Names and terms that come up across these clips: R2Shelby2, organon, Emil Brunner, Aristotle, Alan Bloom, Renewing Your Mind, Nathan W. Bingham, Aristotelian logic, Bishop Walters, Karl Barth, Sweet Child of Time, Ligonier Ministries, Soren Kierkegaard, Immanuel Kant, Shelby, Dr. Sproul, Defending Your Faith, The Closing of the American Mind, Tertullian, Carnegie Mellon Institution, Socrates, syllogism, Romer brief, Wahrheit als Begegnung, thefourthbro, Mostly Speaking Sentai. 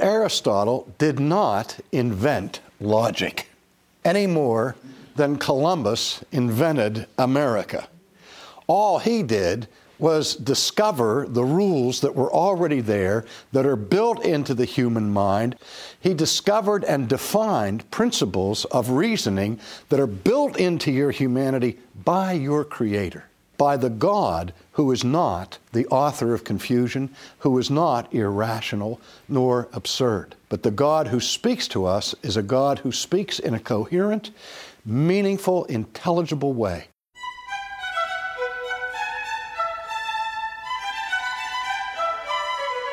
Aristotle did not invent logic any more than Columbus invented America. All he did was discover the rules that were already there, that are built into the human mind. He discovered and defined principles of reasoning that are built into your humanity by your Creator, by the God who is not the author of confusion, who is not irrational nor absurd. But the God who speaks to us is a God who speaks in a coherent, meaningful, intelligible way.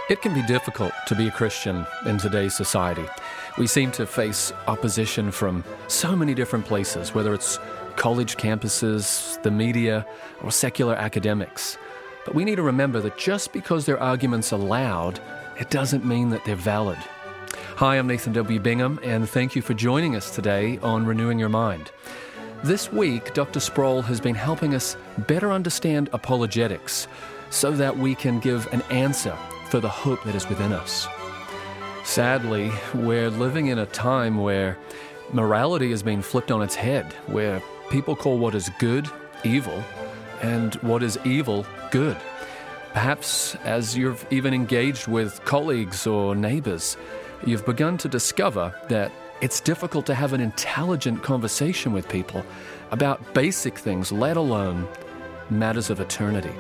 It can be difficult to be a Christian in today's society. We seem to face opposition from so many different places, whether it's college campuses, the media, or secular academics. But we need to remember that just because their arguments are loud, it doesn't mean that they're valid. Hi, I'm Nathan W. Bingham, and thank you for joining us today on Renewing Your Mind. This week, Dr. Sproul has been helping us better understand apologetics so that we can give an answer for the hope that is within us. Sadly, we're living in a time where morality is being flipped on its head, where people call what is good evil and what is evil good. Perhaps as you've even engaged with colleagues or neighbors, you've begun to discover that it's difficult to have an intelligent conversation with people about basic things, let alone matters of eternity.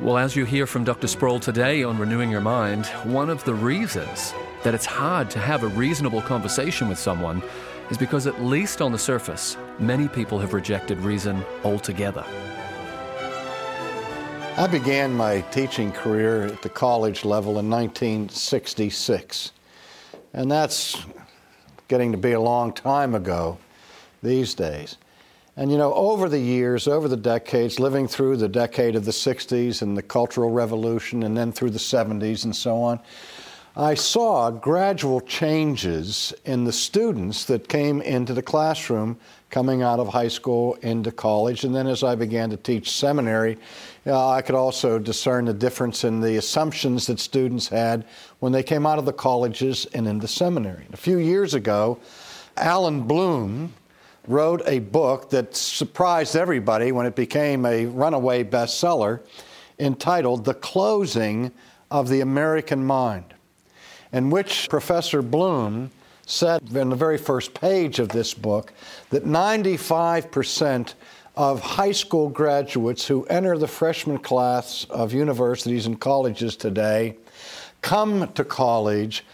Well, as you hear from Dr. Sproul today on Renewing Your Mind, one of the reasons that it's hard to have a reasonable conversation with someone is because, at least on the surface, many people have rejected reason altogether. I began my teaching career at the college level in 1966, and that's getting to be a long time ago these days. And, you know, over the years, over the decades, living through the decade of the 60s and the Cultural Revolution and then through the 70s and so on, I saw gradual changes in the students that came into the classroom coming out of high school into college. And then as I began to teach seminary, I could also discern the difference in the assumptions that students had when they came out of the colleges and into seminary. A few years ago, Alan Bloom wrote a book that surprised everybody when it became a runaway bestseller, entitled The Closing of the American Mind, in which Professor Bloom said in the very first page of this book that 95% of high school graduates who enter the freshman class of universities and colleges today come to college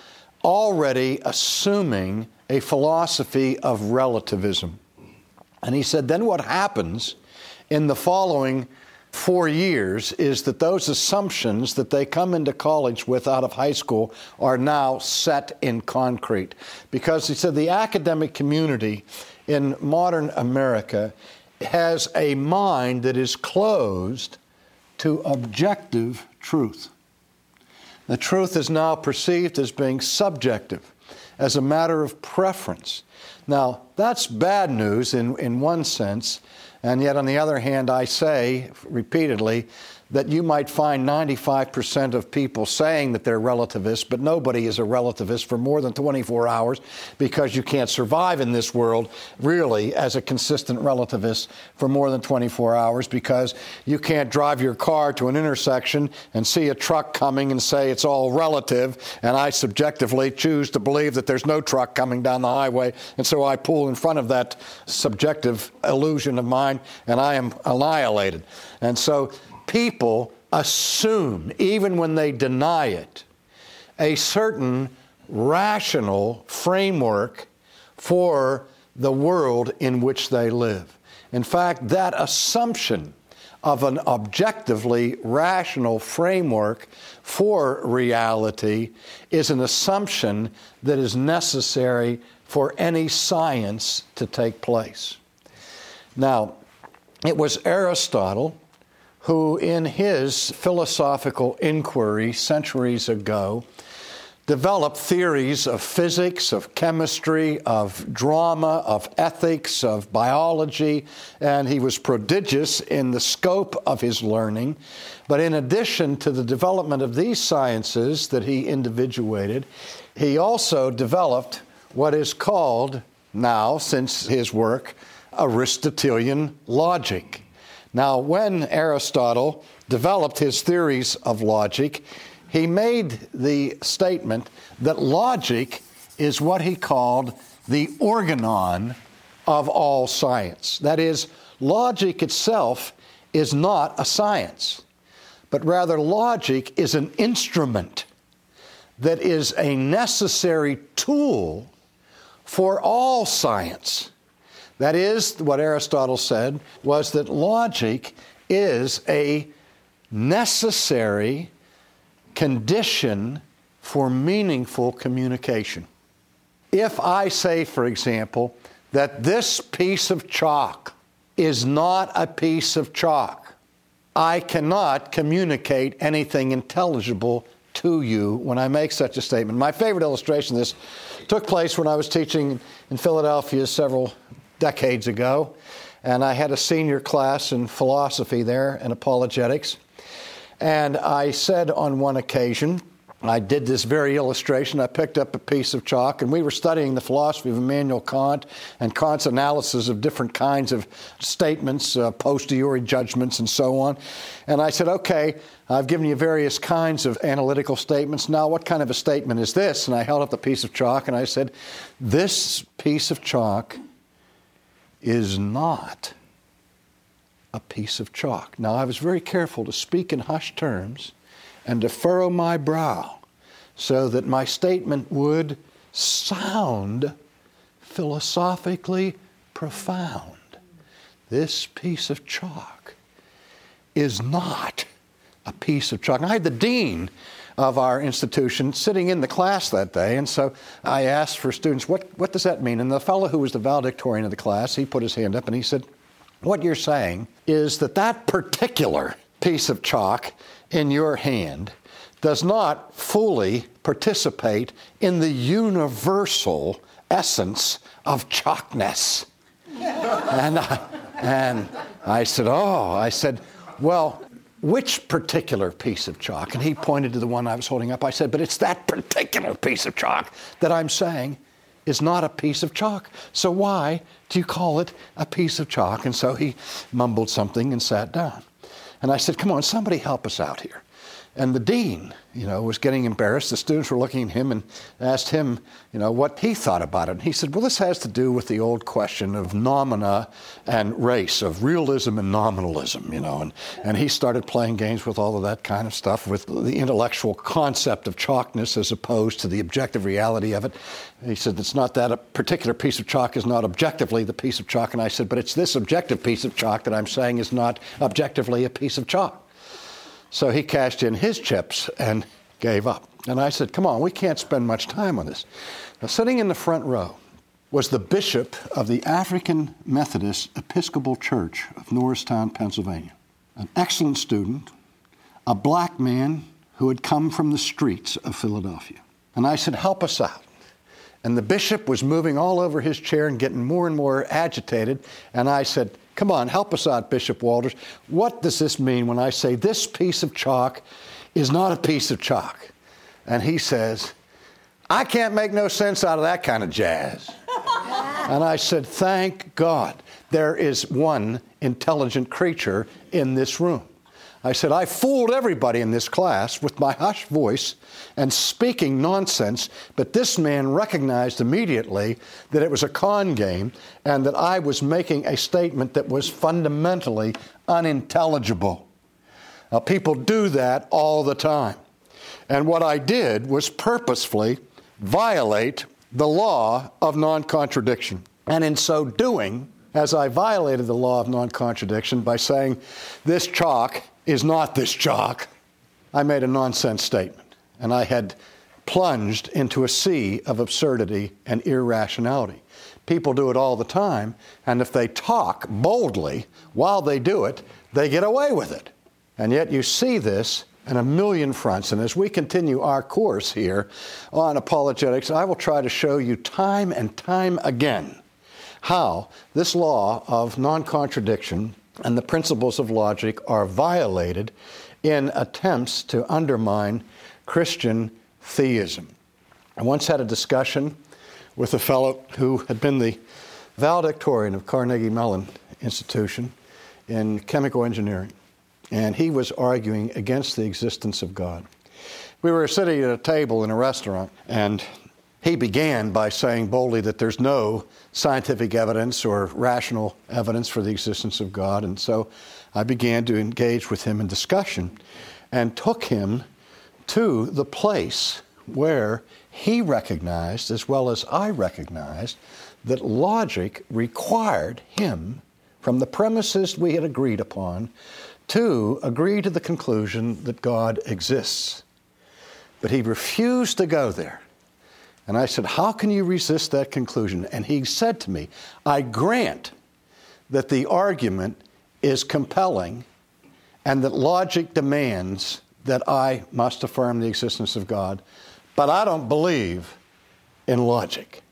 already assuming a philosophy of relativism. And he said, then what happens in the following 4 years is that those assumptions that they come into college with out of high school are now set in concrete. Because he said the academic community in modern America has a mind that is closed to objective truth. The truth is now perceived as being subjective, as a matter of preference. Now, that's bad news in one sense, and yet on the other hand, I say repeatedly that you might find 95% of people saying that they're relativists, but nobody is a relativist for more than 24 hours because you can't survive in this world, really, as a consistent relativist for more than 24 hours because you can't drive your car to an intersection and see a truck coming and say it's all relative, and I subjectively choose to believe that there's no truck coming down the highway, and so I pull in front of that subjective illusion of mine, and I am annihilated. And so people assume, even when they deny it, a certain rational framework for the world in which they live. In fact, that assumption of an objectively rational framework for reality is an assumption that is necessary for any science to take place. Now, it was Aristotle who in his philosophical inquiry centuries ago developed theories of physics, of chemistry, of drama, of ethics, of biology, and he was prodigious in the scope of his learning. But in addition to the development of these sciences that he individuated, he also developed what is called now, since his work, Aristotelian logic. Now, when Aristotle developed his theories of logic, he made the statement that logic is what he called the organon of all science. That is, logic itself is not a science, but rather logic is an instrument that is a necessary tool for all science. That is, what Aristotle said was that logic is a necessary condition for meaningful communication. If I say, for example, that this piece of chalk is not a piece of chalk, I cannot communicate anything intelligible to you when I make such a statement. My favorite illustration of this took place when I was teaching in Philadelphia several decades ago, and I had a senior class in philosophy there and apologetics. And I said on one occasion, I did this very illustration, I picked up a piece of chalk, and we were studying the philosophy of Immanuel Kant and Kant's analysis of different kinds of statements, posteriori judgments, and so on. And I said, okay, I've given you various kinds of analytical statements. Now, what kind of a statement is this? And I held up the piece of chalk, and I said, this piece of chalk is not a piece of chalk. Now, I was very careful to speak in hushed terms and to furrow my brow so that my statement would sound philosophically profound. This piece of chalk is not a piece of chalk. And I had the dean of our institution sitting in the class that day, and so I asked for students, what does that mean? And the fellow who was the valedictorian of the class, he put his hand up and he said, what you're saying is that that particular piece of chalk in your hand does not fully participate in the universal essence of chalkness. And I said, well, which particular piece of chalk? And he pointed to the one I was holding up. I said, but it's that particular piece of chalk that I'm saying is not a piece of chalk. So why do you call it a piece of chalk? And so he mumbled something and sat down. And I said, come on, somebody help us out here. And the dean, was getting embarrassed. The students were looking at him and asked him, what he thought about it. And he said, well, this has to do with the old question of nomina and race, of realism and nominalism, And he started playing games with all of that kind of stuff, with the intellectual concept of chalkness as opposed to the objective reality of it. And he said, it's not that a particular piece of chalk is not objectively the piece of chalk. And I said, but it's this objective piece of chalk that I'm saying is not objectively a piece of chalk. So he cashed in his chips and gave up. And I said, come on, we can't spend much time on this. Now, sitting in the front row was the bishop of the African Methodist Episcopal Church of Norristown, Pennsylvania, an excellent student, a black man who had come from the streets of Philadelphia. And I said, help us out. And the bishop was moving all over his chair and getting more and more agitated. And I said, come on, help us out, Bishop Walters. What does this mean when I say this piece of chalk is not a piece of chalk? And he says, I can't make no sense out of that kind of jazz. And I said, thank God there is one intelligent creature in this room. I said, I fooled everybody in this class with my hushed voice and speaking nonsense, but this man recognized immediately that it was a con game and that I was making a statement that was fundamentally unintelligible. Now, people do that all the time. And what I did was purposefully violate the law of non-contradiction. And in so doing, as I violated the law of non-contradiction by saying this chalk is not this chalk, I made a nonsense statement, and I had plunged into a sea of absurdity and irrationality. People do it all the time, and if they talk boldly while they do it, they get away with it. And yet you see this and a million fronts. And as we continue our course here on apologetics, I will try to show you time and time again how this law of non-contradiction and the principles of logic are violated in attempts to undermine Christian theism. I once had a discussion with a fellow who had been the valedictorian of Carnegie Mellon Institution in chemical engineering, and he was arguing against the existence of God. We were sitting at a table in a restaurant, and he began by saying boldly that there's no scientific evidence or rational evidence for the existence of God, and so I began to engage with him in discussion and took him to the place where he recognized, as well as I recognized, that logic required him, from the premises we had agreed upon, to agree to the conclusion that God exists. But he refused to go there. And I said, how can you resist that conclusion? And he said to me, I grant that the argument is compelling and that logic demands that I must affirm the existence of God, but I don't believe in logic.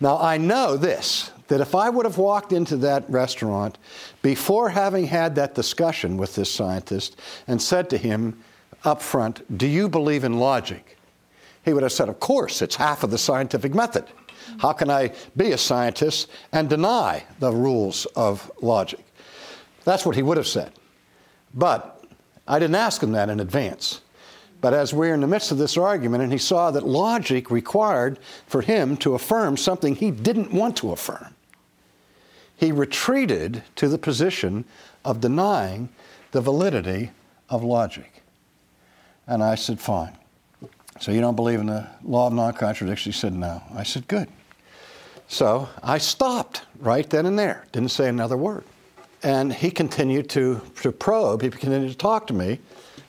Now, I know this, that if I would have walked into that restaurant before having had that discussion with this scientist and said to him up front, do you believe in logic? He would have said, of course, it's half of the scientific method. How can I be a scientist and deny the rules of logic? That's what he would have said. But I didn't ask him that in advance. But as we're in the midst of this argument, and he saw that logic required for him to affirm something he didn't want to affirm, he retreated to the position of denying the validity of logic. And I said, fine. So you don't believe in the law of non-contradiction? He said, no. I said, good. So I stopped right then and there, didn't say another word. And he continued to probe, he continued to talk to me,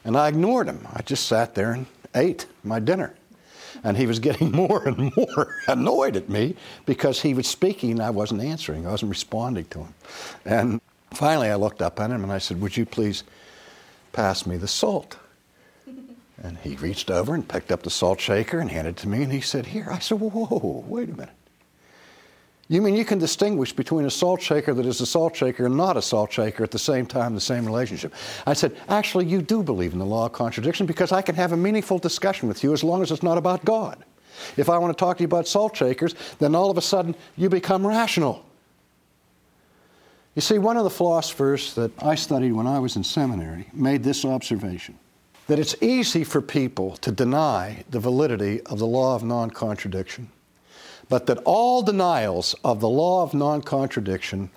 and I ignored him. I just sat there and ate my dinner. And he was getting more and more annoyed at me because he was speaking and I wasn't answering. I wasn't responding to him. And finally I looked up at him and I said, would you please pass me the salt? And he reached over and picked up the salt shaker and handed it to me. And he said, here. I said, whoa, wait a minute. You mean you can distinguish between a salt shaker that is a salt shaker and not a salt shaker at the same time, the same relationship? I said, actually, you do believe in the law of contradiction because I can have a meaningful discussion with you as long as it's not about God. If I want to talk to you about salt shakers, then all of a sudden you become rational. You see, one of the philosophers that I studied when I was in seminary made this observation, that it's easy for people to deny the validity of the law of non-contradiction, but that all denials of the law of non-contradiction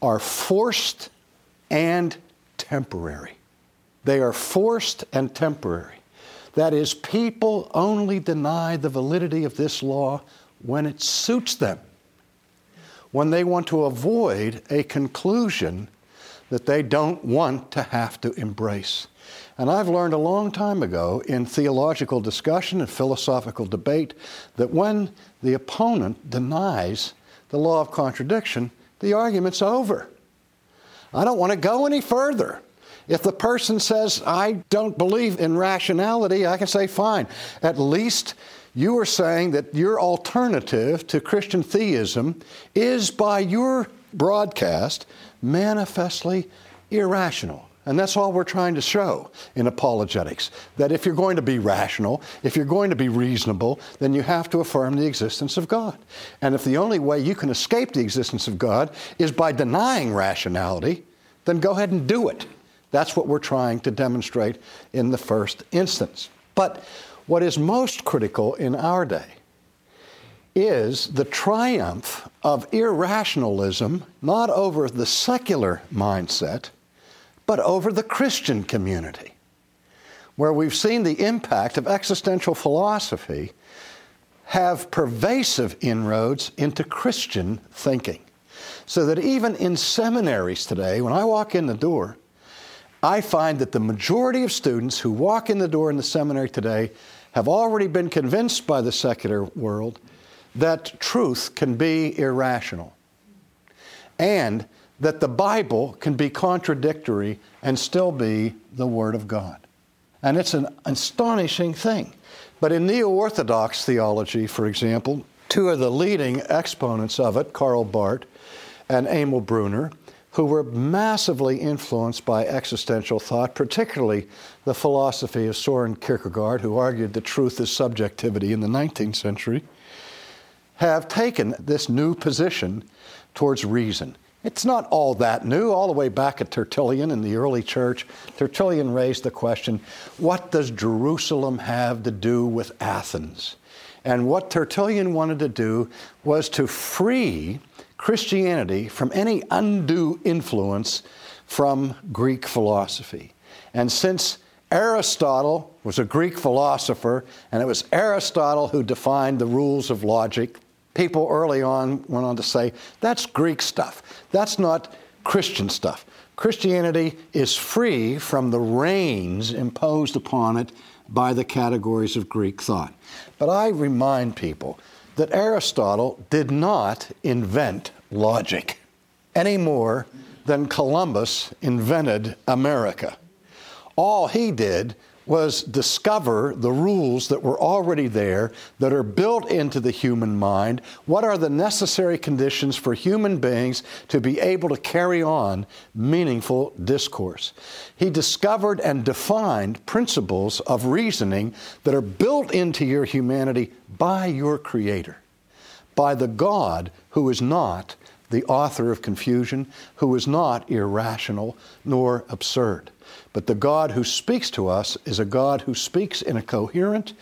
are forced and temporary. They are forced and temporary. That is, people only deny the validity of this law when it suits them, when they want to avoid a conclusion that they don't want to have to embrace. And I've learned a long time ago in theological discussion and philosophical debate that when the opponent denies the law of contradiction, the argument's over. I don't want to go any further. If the person says, I don't believe in rationality, I can say, fine. At least you are saying that your alternative to Christian theism is, by your broadcast, manifestly irrational. And that's all we're trying to show in apologetics, that if you're going to be rational, if you're going to be reasonable, then you have to affirm the existence of God. And if the only way you can escape the existence of God is by denying rationality, then go ahead and do it. That's what we're trying to demonstrate in the first instance. But what is most critical in our day is the triumph of irrationalism, not over the secular mindset, but over the Christian community, where we've seen the impact of existential philosophy have pervasive inroads into Christian thinking. So that even in seminaries today, when I walk in the door, I find that the majority of students who walk in the door in the seminary today have already been convinced by the secular world that truth can be irrational, and that the Bible can be contradictory and still be the Word of God. And it's an astonishing thing. But in neo-Orthodox theology, for example, two of the leading exponents of it, Karl Barth and Emil Brunner, who were massively influenced by existential thought, particularly the philosophy of Soren Kierkegaard, who argued that truth is subjectivity in the 19th century, have taken this new position towards reason. It's not all that new. All the way back at Tertullian in the early church, Tertullian raised the question, what does Jerusalem have to do with Athens? And what Tertullian wanted to do was to free Christianity from any undue influence from Greek philosophy. And since Aristotle was a Greek philosopher, and it was Aristotle who defined the rules of logic, people early on went on to say, that's Greek stuff. That's not Christian stuff. Christianity is free from the reins imposed upon it by the categories of Greek thought. But I remind people that Aristotle did not invent logic any more than Columbus invented America. All he did was discover the rules that were already there, that are built into the human mind. What are the necessary conditions for human beings to be able to carry on meaningful discourse? He discovered and defined principles of reasoning that are built into your humanity by your Creator, by the God who is not the author of confusion, who is not irrational nor absurd. But the God who speaks to us is a God who speaks in a coherent,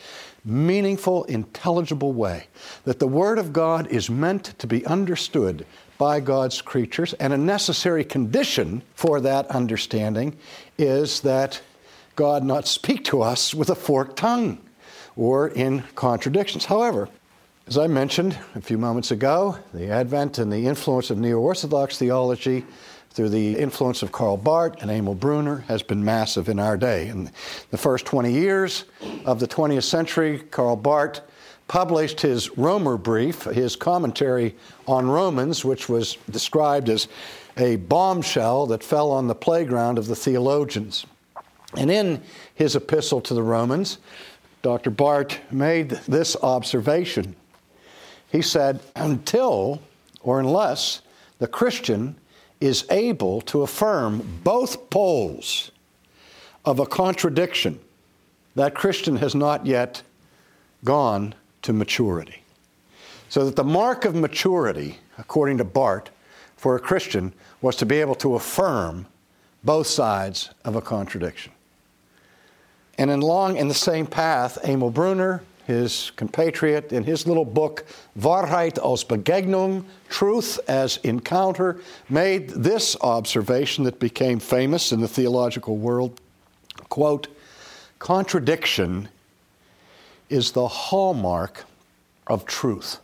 meaningful, intelligible way. That the Word of God is meant to be understood by God's creatures, and a necessary condition for that understanding is that God not speak to us with a forked tongue or in contradictions. However, as I mentioned a few moments ago, the advent and the influence of neo-Orthodox theology through the influence of Karl Barth and Emil Brunner has been massive in our day. In the first 20 years of the 20th century, Karl Barth published his Romer brief, his commentary on Romans, which was described as a bombshell that fell on the playground of the theologians. And in his epistle to the Romans, Dr. Barth made this observation. He said, until or unless the Christian is able to affirm both poles of a contradiction, that Christian has not yet gone to maturity. So that the mark of maturity, according to Barth, for a Christian was to be able to affirm both sides of a contradiction. And along in the same path, Emil Brunner, his compatriot, in his little book, Wahrheit als Begegnung, Truth as Encounter, made this observation that became famous in the theological world, quote, contradiction is the hallmark of truth.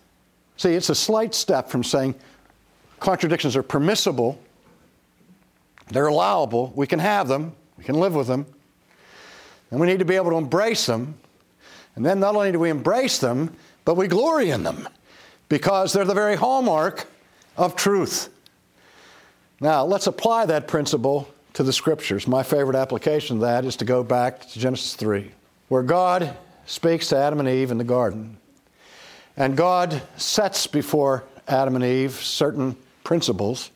See, it's a slight step from saying contradictions are permissible, they're allowable, we can have them, we can live with them, and we need to be able to embrace them. And then not only do we embrace them, but we glory in them because they're the very hallmark of truth. Now, let's apply that principle to the Scriptures. My favorite application of that is to go back to Genesis 3, where God speaks to Adam and Eve in the garden. And God sets before Adam and Eve certain principles.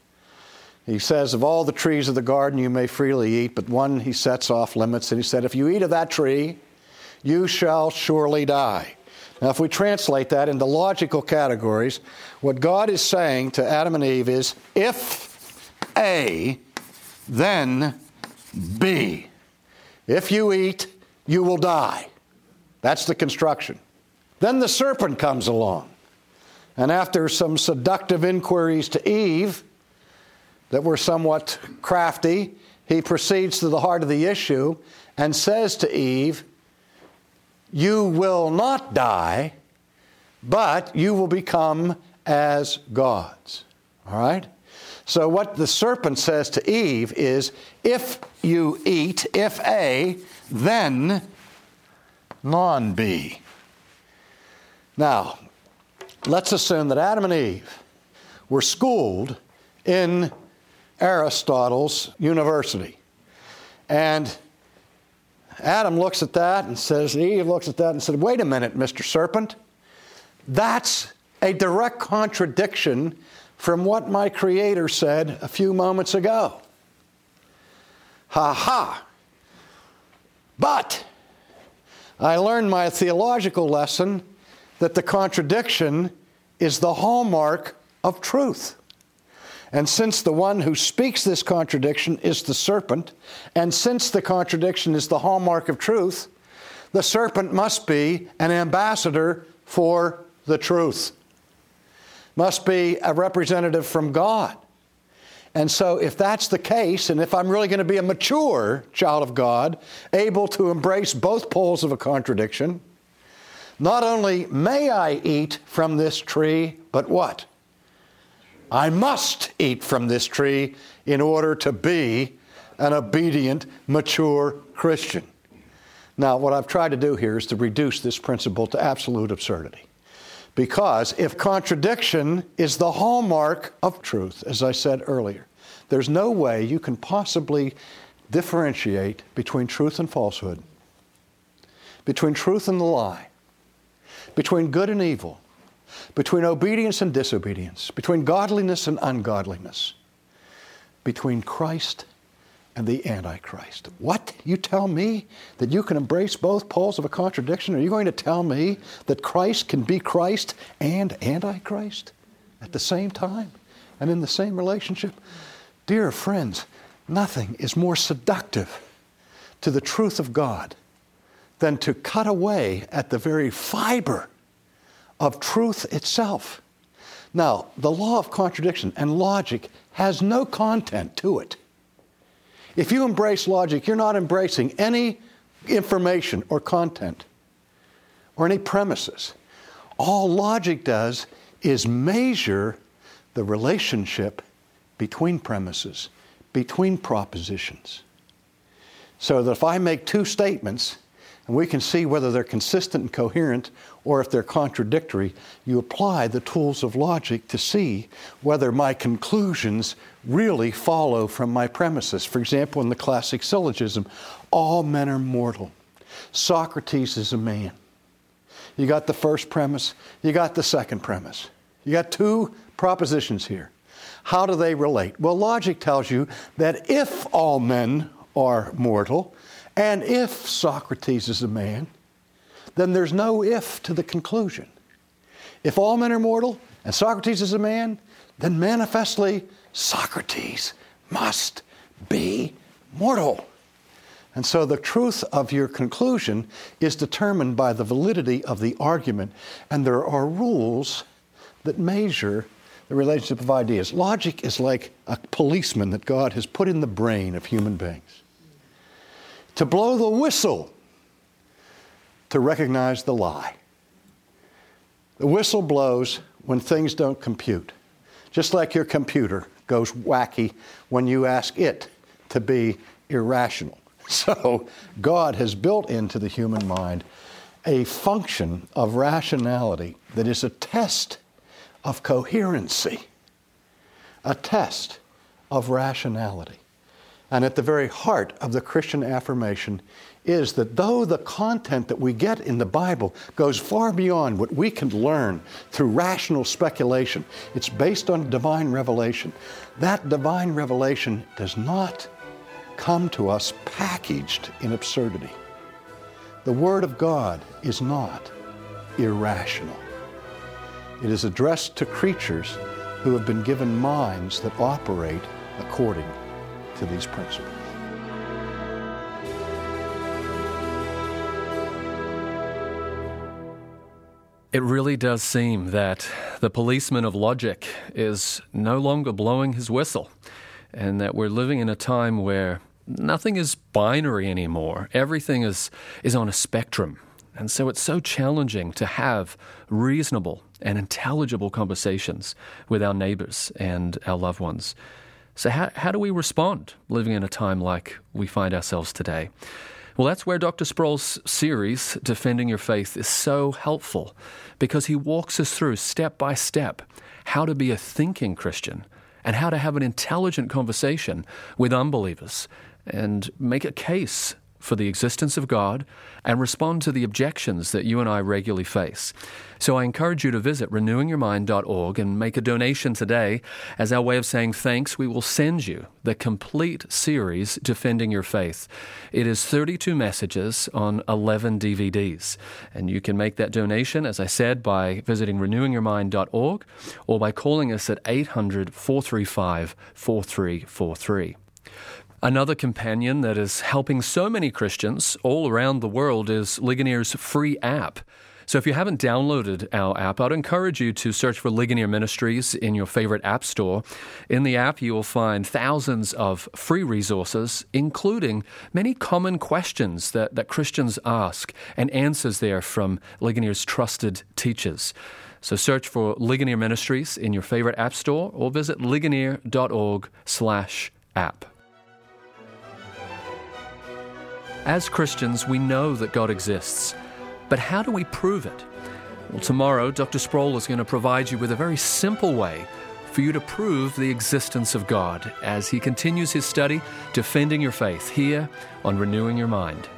He says, of all the trees of the garden you may freely eat, but one he sets off limits. And he said, if you eat of that tree, you shall surely die. Now, if we translate that into logical categories, what God is saying to Adam and Eve is, if A, then B. If you eat, you will die. That's the construction. Then the serpent comes along. And after some seductive inquiries to Eve that were somewhat crafty, he proceeds to the heart of the issue and says to Eve, you will not die, but you will become as gods. All right? So what the serpent says to Eve is, if you eat, if A, then non B. Now, let's assume that Adam and Eve were schooled in Aristotle's university. And Adam looks at that and says, Eve looks at that and said, wait a minute, Mr. Serpent, that's a direct contradiction from what my Creator said a few moments ago. Ha ha. But I learned my theological lesson that the contradiction is the hallmark of truth. And since the one who speaks this contradiction is the serpent, and since the contradiction is the hallmark of truth, the serpent must be an ambassador for the truth, must be a representative from God. And so if that's the case, and if I'm really going to be a mature child of God, able to embrace both poles of a contradiction, not only may I eat from this tree, but what? I must eat from this tree in order to be an obedient, mature Christian. Now, what I've tried to do here is to reduce this principle to absolute absurdity. Because if contradiction is the hallmark of truth, as I said earlier, there's no way you can possibly differentiate between truth and falsehood, between truth and the lie, between good and evil, between obedience and disobedience, between godliness and ungodliness, between Christ and the Antichrist. What? You tell me that you can embrace both poles of a contradiction? Are you going to tell me that Christ can be Christ and Antichrist at the same time and in the same relationship? Dear friends, nothing is more seductive to the truth of God than to cut away at the very fiber of truth itself. Now, the law of contradiction and logic has no content to it. If you embrace logic, you're not embracing any information or content or any premises. All logic does is measure the relationship between premises, between propositions. So that if I make two statements, and we can see whether they're consistent and coherent or if they're contradictory, you apply the tools of logic to see whether my conclusions really follow from my premises. For example, in the classic syllogism, all men are mortal. Socrates is a man. You got the first premise. You got the second premise. You got two propositions here. How do they relate? Well, logic tells you that if all men are mortal, and if Socrates is a man, then there's no if to the conclusion. If all men are mortal and Socrates is a man, then manifestly Socrates must be mortal. And so the truth of your conclusion is determined by the validity of the argument, and there are rules that measure the relationship of ideas. Logic is like a policeman that God has put in the brain of human beings, to blow the whistle to recognize the lie. The whistle blows when things don't compute, just like your computer goes wacky when you ask it to be irrational. So God has built into the human mind a function of rationality that is a test of coherency, a test of rationality. And at the very heart of the Christian affirmation is that though the content that we get in the Bible goes far beyond what we can learn through rational speculation, it's based on divine revelation. That divine revelation does not come to us packaged in absurdity. The Word of God is not irrational. It is addressed to creatures who have been given minds that operate according to these principles. It really does seem that the policeman of logic is no longer blowing his whistle, and that we're living in a time where nothing is binary anymore. Everything is on a spectrum. And so it's so challenging to have reasonable and intelligible conversations with our neighbors and our loved ones. So how do we respond living in a time like we find ourselves today? Well, that's where Dr. Sproul's series, Defending Your Faith, is so helpful, because he walks us through step by step how to be a thinking Christian and how to have an intelligent conversation with unbelievers and make a case for the existence of God and respond to the objections that you and I regularly face. So I encourage you to visit renewingyourmind.org and make a donation today. As our way of saying thanks, we will send you the complete series, Defending Your Faith. It is 32 messages on 11 DVDs. And you can make that donation, as I said, by visiting renewingyourmind.org or by calling us at 800-435-4343. Another companion that is helping so many Christians all around the world is Ligonier's free app. So if you haven't downloaded our app, I'd encourage you to search for Ligonier Ministries in your favorite app store. In the app, you will find thousands of free resources, including many common questions that Christians ask and answers there from Ligonier's trusted teachers. So search for Ligonier Ministries in your favorite app store or visit ligonier.org/app. As Christians, we know that God exists, but how do we prove it? Well, tomorrow, Dr. Sproul is going to provide you with a very simple way for you to prove the existence of God as he continues his study, Defending Your Faith, here on Renewing Your Mind.